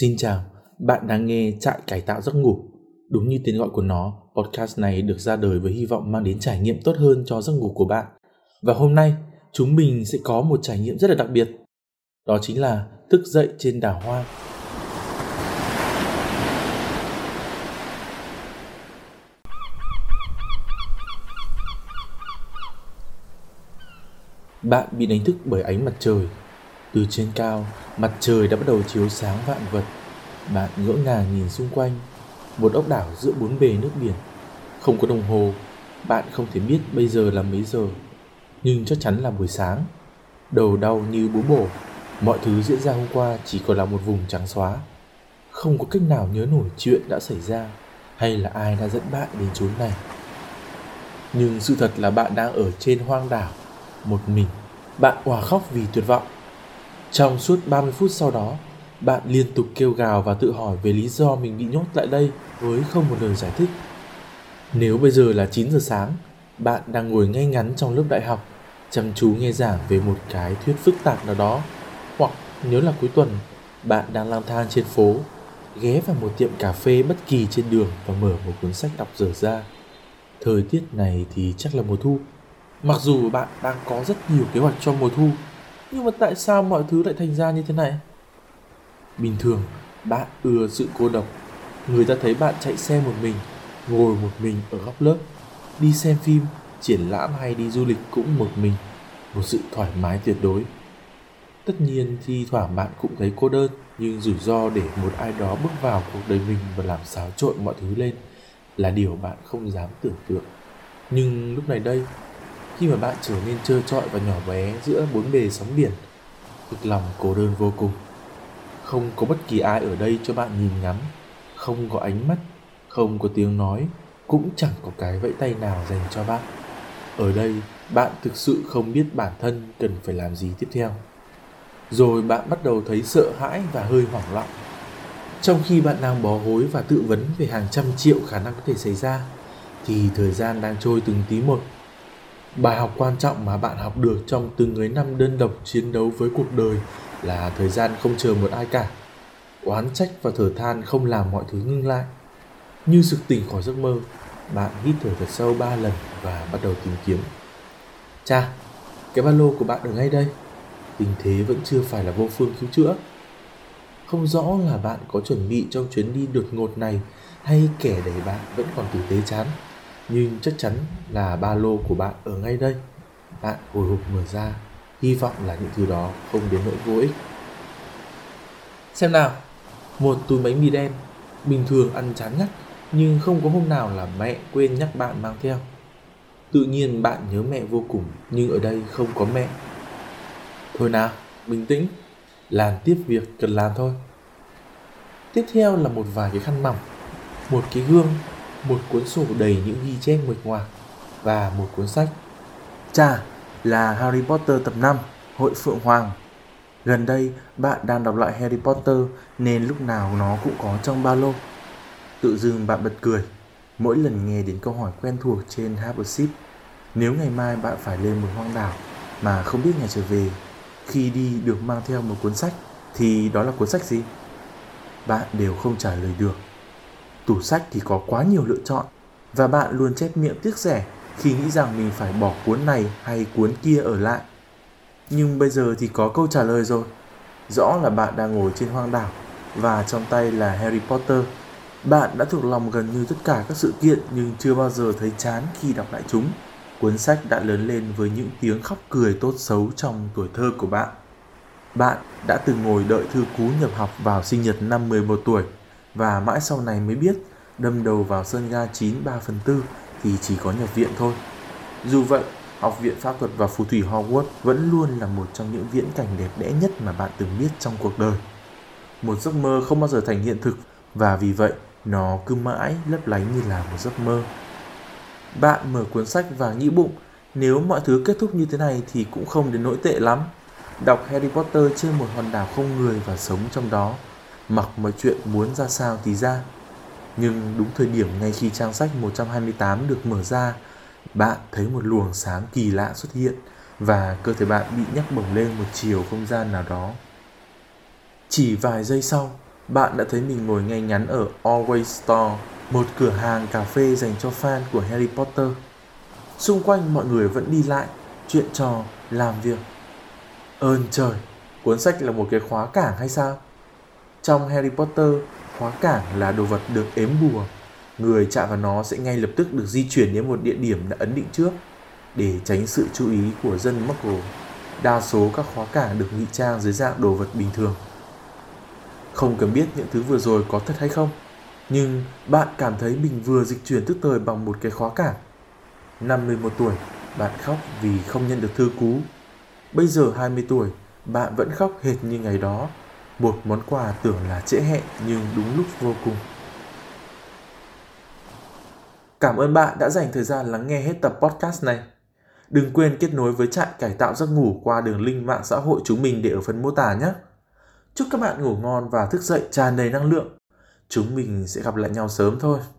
Xin chào, bạn đang nghe Trại Cải Tạo Giấc Ngủ. Đúng như tên gọi của nó, podcast này được ra đời với hy vọng mang đến trải nghiệm tốt hơn cho giấc ngủ của bạn. Và hôm nay, chúng mình sẽ có một trải nghiệm rất là đặc biệt. Đó chính là thức dậy trên đảo hoang. Bạn bị đánh thức bởi ánh mặt trời. Từ trên cao, mặt trời đã bắt đầu chiếu sáng vạn vật. Bạn ngỡ ngàng nhìn xung quanh, một ốc đảo giữa bốn bề nước biển. Không có đồng hồ, bạn không thể biết bây giờ là mấy giờ, nhưng chắc chắn là buổi sáng. Đầu đau như búa bổ, mọi thứ diễn ra hôm qua chỉ còn là một vùng trắng xóa. Không có cách nào nhớ nổi chuyện đã xảy ra, hay là ai đã dẫn bạn đến chốn này. Nhưng sự thật là bạn đang ở trên hoang đảo, một mình. Bạn òa khóc vì tuyệt vọng. Trong suốt 30 phút sau đó, bạn liên tục kêu gào và tự hỏi về lý do mình bị nhốt lại đây với không một lời giải thích. Nếu bây giờ là 9 giờ sáng, bạn đang ngồi ngay ngắn trong lớp đại học, chăm chú nghe giảng về một cái thuyết phức tạp nào đó. Hoặc nếu là cuối tuần, bạn đang lang thang trên phố, ghé vào một tiệm cà phê bất kỳ trên đường và mở một cuốn sách đọc dở ra. Thời tiết này thì chắc là mùa thu. Mặc dù bạn đang có rất nhiều kế hoạch cho mùa thu, nhưng mà tại sao mọi thứ lại thành ra như thế này? Bình thường, bạn ưa sự cô độc. Người ta thấy bạn chạy xe một mình, ngồi một mình ở góc lớp, đi xem phim, triển lãm hay đi du lịch cũng một mình. Một sự thoải mái tuyệt đối. Tất nhiên thi thoảng bạn cũng thấy cô đơn, nhưng rủi ro để một ai đó bước vào cuộc đời mình và làm xáo trộn mọi thứ lên là điều bạn không dám tưởng tượng. Nhưng lúc này đây, khi mà bạn trở nên trơ trọi và nhỏ bé giữa bốn bề sóng biển, thực lòng cô đơn vô cùng. Không có bất kỳ ai ở đây cho bạn nhìn ngắm, không có ánh mắt, không có tiếng nói, cũng chẳng có cái vẫy tay nào dành cho bạn. Ở đây, bạn thực sự không biết bản thân cần phải làm gì tiếp theo. Rồi bạn bắt đầu thấy sợ hãi và hơi hoảng loạn. Trong khi bạn đang bó hối và tự vấn về hàng trăm triệu khả năng có thể xảy ra, thì thời gian đang trôi từng tí một. Bài học quan trọng mà bạn học được trong từng ấy năm đơn độc chiến đấu với cuộc đời là thời gian không chờ một ai cả. Oán trách và thở than không làm mọi thứ ngưng lại. Như sực tỉnh khỏi giấc mơ, bạn hít thở thật sâu 3 lần và bắt đầu tìm kiếm. Chà, cái ba lô của bạn ở ngay đây. Tình thế vẫn chưa phải là vô phương cứu chữa. Không rõ là bạn có chuẩn bị trong chuyến đi đột ngột này hay kẻ đẩy bạn vẫn còn tử tế chán. Nhưng chắc chắn là ba lô của bạn ở ngay đây. Bạn hồi hộp mở ra, hy vọng là những thứ đó không đến nỗi vô ích. Xem nào, một túi bánh mì đen. Bình thường ăn chán ngắt, nhưng không có hôm nào là mẹ quên nhắc bạn mang theo. Tự nhiên bạn nhớ mẹ vô cùng, nhưng ở đây không có mẹ. Thôi nào, bình tĩnh, làm tiếp việc cần làm thôi. Tiếp theo là một vài cái khăn mỏng, một cái gương, một cuốn sổ đầy những ghi chép nguệch ngoạc và một cuốn sách. Chà, là Harry Potter tập 5, Hội Phượng Hoàng. Gần đây, bạn đang đọc lại Harry Potter nên lúc nào nó cũng có trong ba lô. Tự dưng bạn bật cười, mỗi lần nghe đến câu hỏi quen thuộc trên Have A Sip. Nếu ngày mai bạn phải lên một hoang đảo mà không biết ngày trở về, khi đi được mang theo một cuốn sách, thì đó là cuốn sách gì? Bạn đều không trả lời được. Tủ sách thì có quá nhiều lựa chọn, và bạn luôn chép miệng tiếc rẻ khi nghĩ rằng mình phải bỏ cuốn này hay cuốn kia ở lại. Nhưng bây giờ thì có câu trả lời rồi. Rõ là bạn đang ngồi trên hoang đảo, và trong tay là Harry Potter. Bạn đã thuộc lòng gần như tất cả các sự kiện nhưng chưa bao giờ thấy chán khi đọc lại chúng. Cuốn sách đã lớn lên với những tiếng khóc cười tốt xấu trong tuổi thơ của bạn. Bạn đã từng ngồi đợi thư cú nhập học vào sinh nhật năm 11 tuổi, và mãi sau này mới biết đâm đầu vào sân ga 9 3/4 thì chỉ có nhập viện thôi. Dù vậy, Học viện Pháp thuật và Phù thủy Hogwarts vẫn luôn là một trong những viễn cảnh đẹp đẽ nhất mà bạn từng biết trong cuộc đời. Một giấc mơ không bao giờ thành hiện thực, và vì vậy nó cứ mãi lấp lánh như là một giấc mơ. Bạn mở cuốn sách và nghĩ bụng, nếu mọi thứ kết thúc như thế này thì cũng không đến nỗi tệ lắm. Đọc Harry Potter trên một hòn đảo không người và sống trong đó, mặc mọi chuyện muốn ra sao thì ra. Nhưng đúng thời điểm ngay khi trang sách 128 được mở ra, bạn thấy một luồng sáng kỳ lạ xuất hiện và cơ thể bạn bị nhấc bổng lên một chiều không gian nào đó. Chỉ vài giây sau, bạn đã thấy mình ngồi ngay ngắn ở Always Store, một cửa hàng cà phê dành cho fan của Harry Potter. Xung quanh mọi người vẫn đi lại, chuyện trò, làm việc. Ơn trời, cuốn sách là một cái khóa cảng hay sao? Trong Harry Potter, khóa cảng là đồ vật được ếm bùa. Người chạm vào nó sẽ ngay lập tức được di chuyển đến một địa điểm đã ấn định trước, để tránh sự chú ý của dân Muggle. Đa số các khóa cảng được ngụy trang dưới dạng đồ vật bình thường. Không cần biết những thứ vừa rồi có thật hay không, nhưng bạn cảm thấy mình vừa dịch chuyển tức thời bằng một cái khóa cảng. Năm 11 tuổi, bạn khóc vì không nhận được thư cú. Bây giờ 20 tuổi, bạn vẫn khóc hệt như ngày đó. Một món quà tưởng là trễ hẹn nhưng đúng lúc vô cùng. Cảm ơn bạn đã dành thời gian lắng nghe hết tập podcast này. Đừng quên kết nối với Trại Cải Tạo Giấc Ngủ qua đường link mạng xã hội chúng mình để ở phần mô tả nhé. Chúc các bạn ngủ ngon và thức dậy tràn đầy năng lượng. Chúng mình sẽ gặp lại nhau sớm thôi.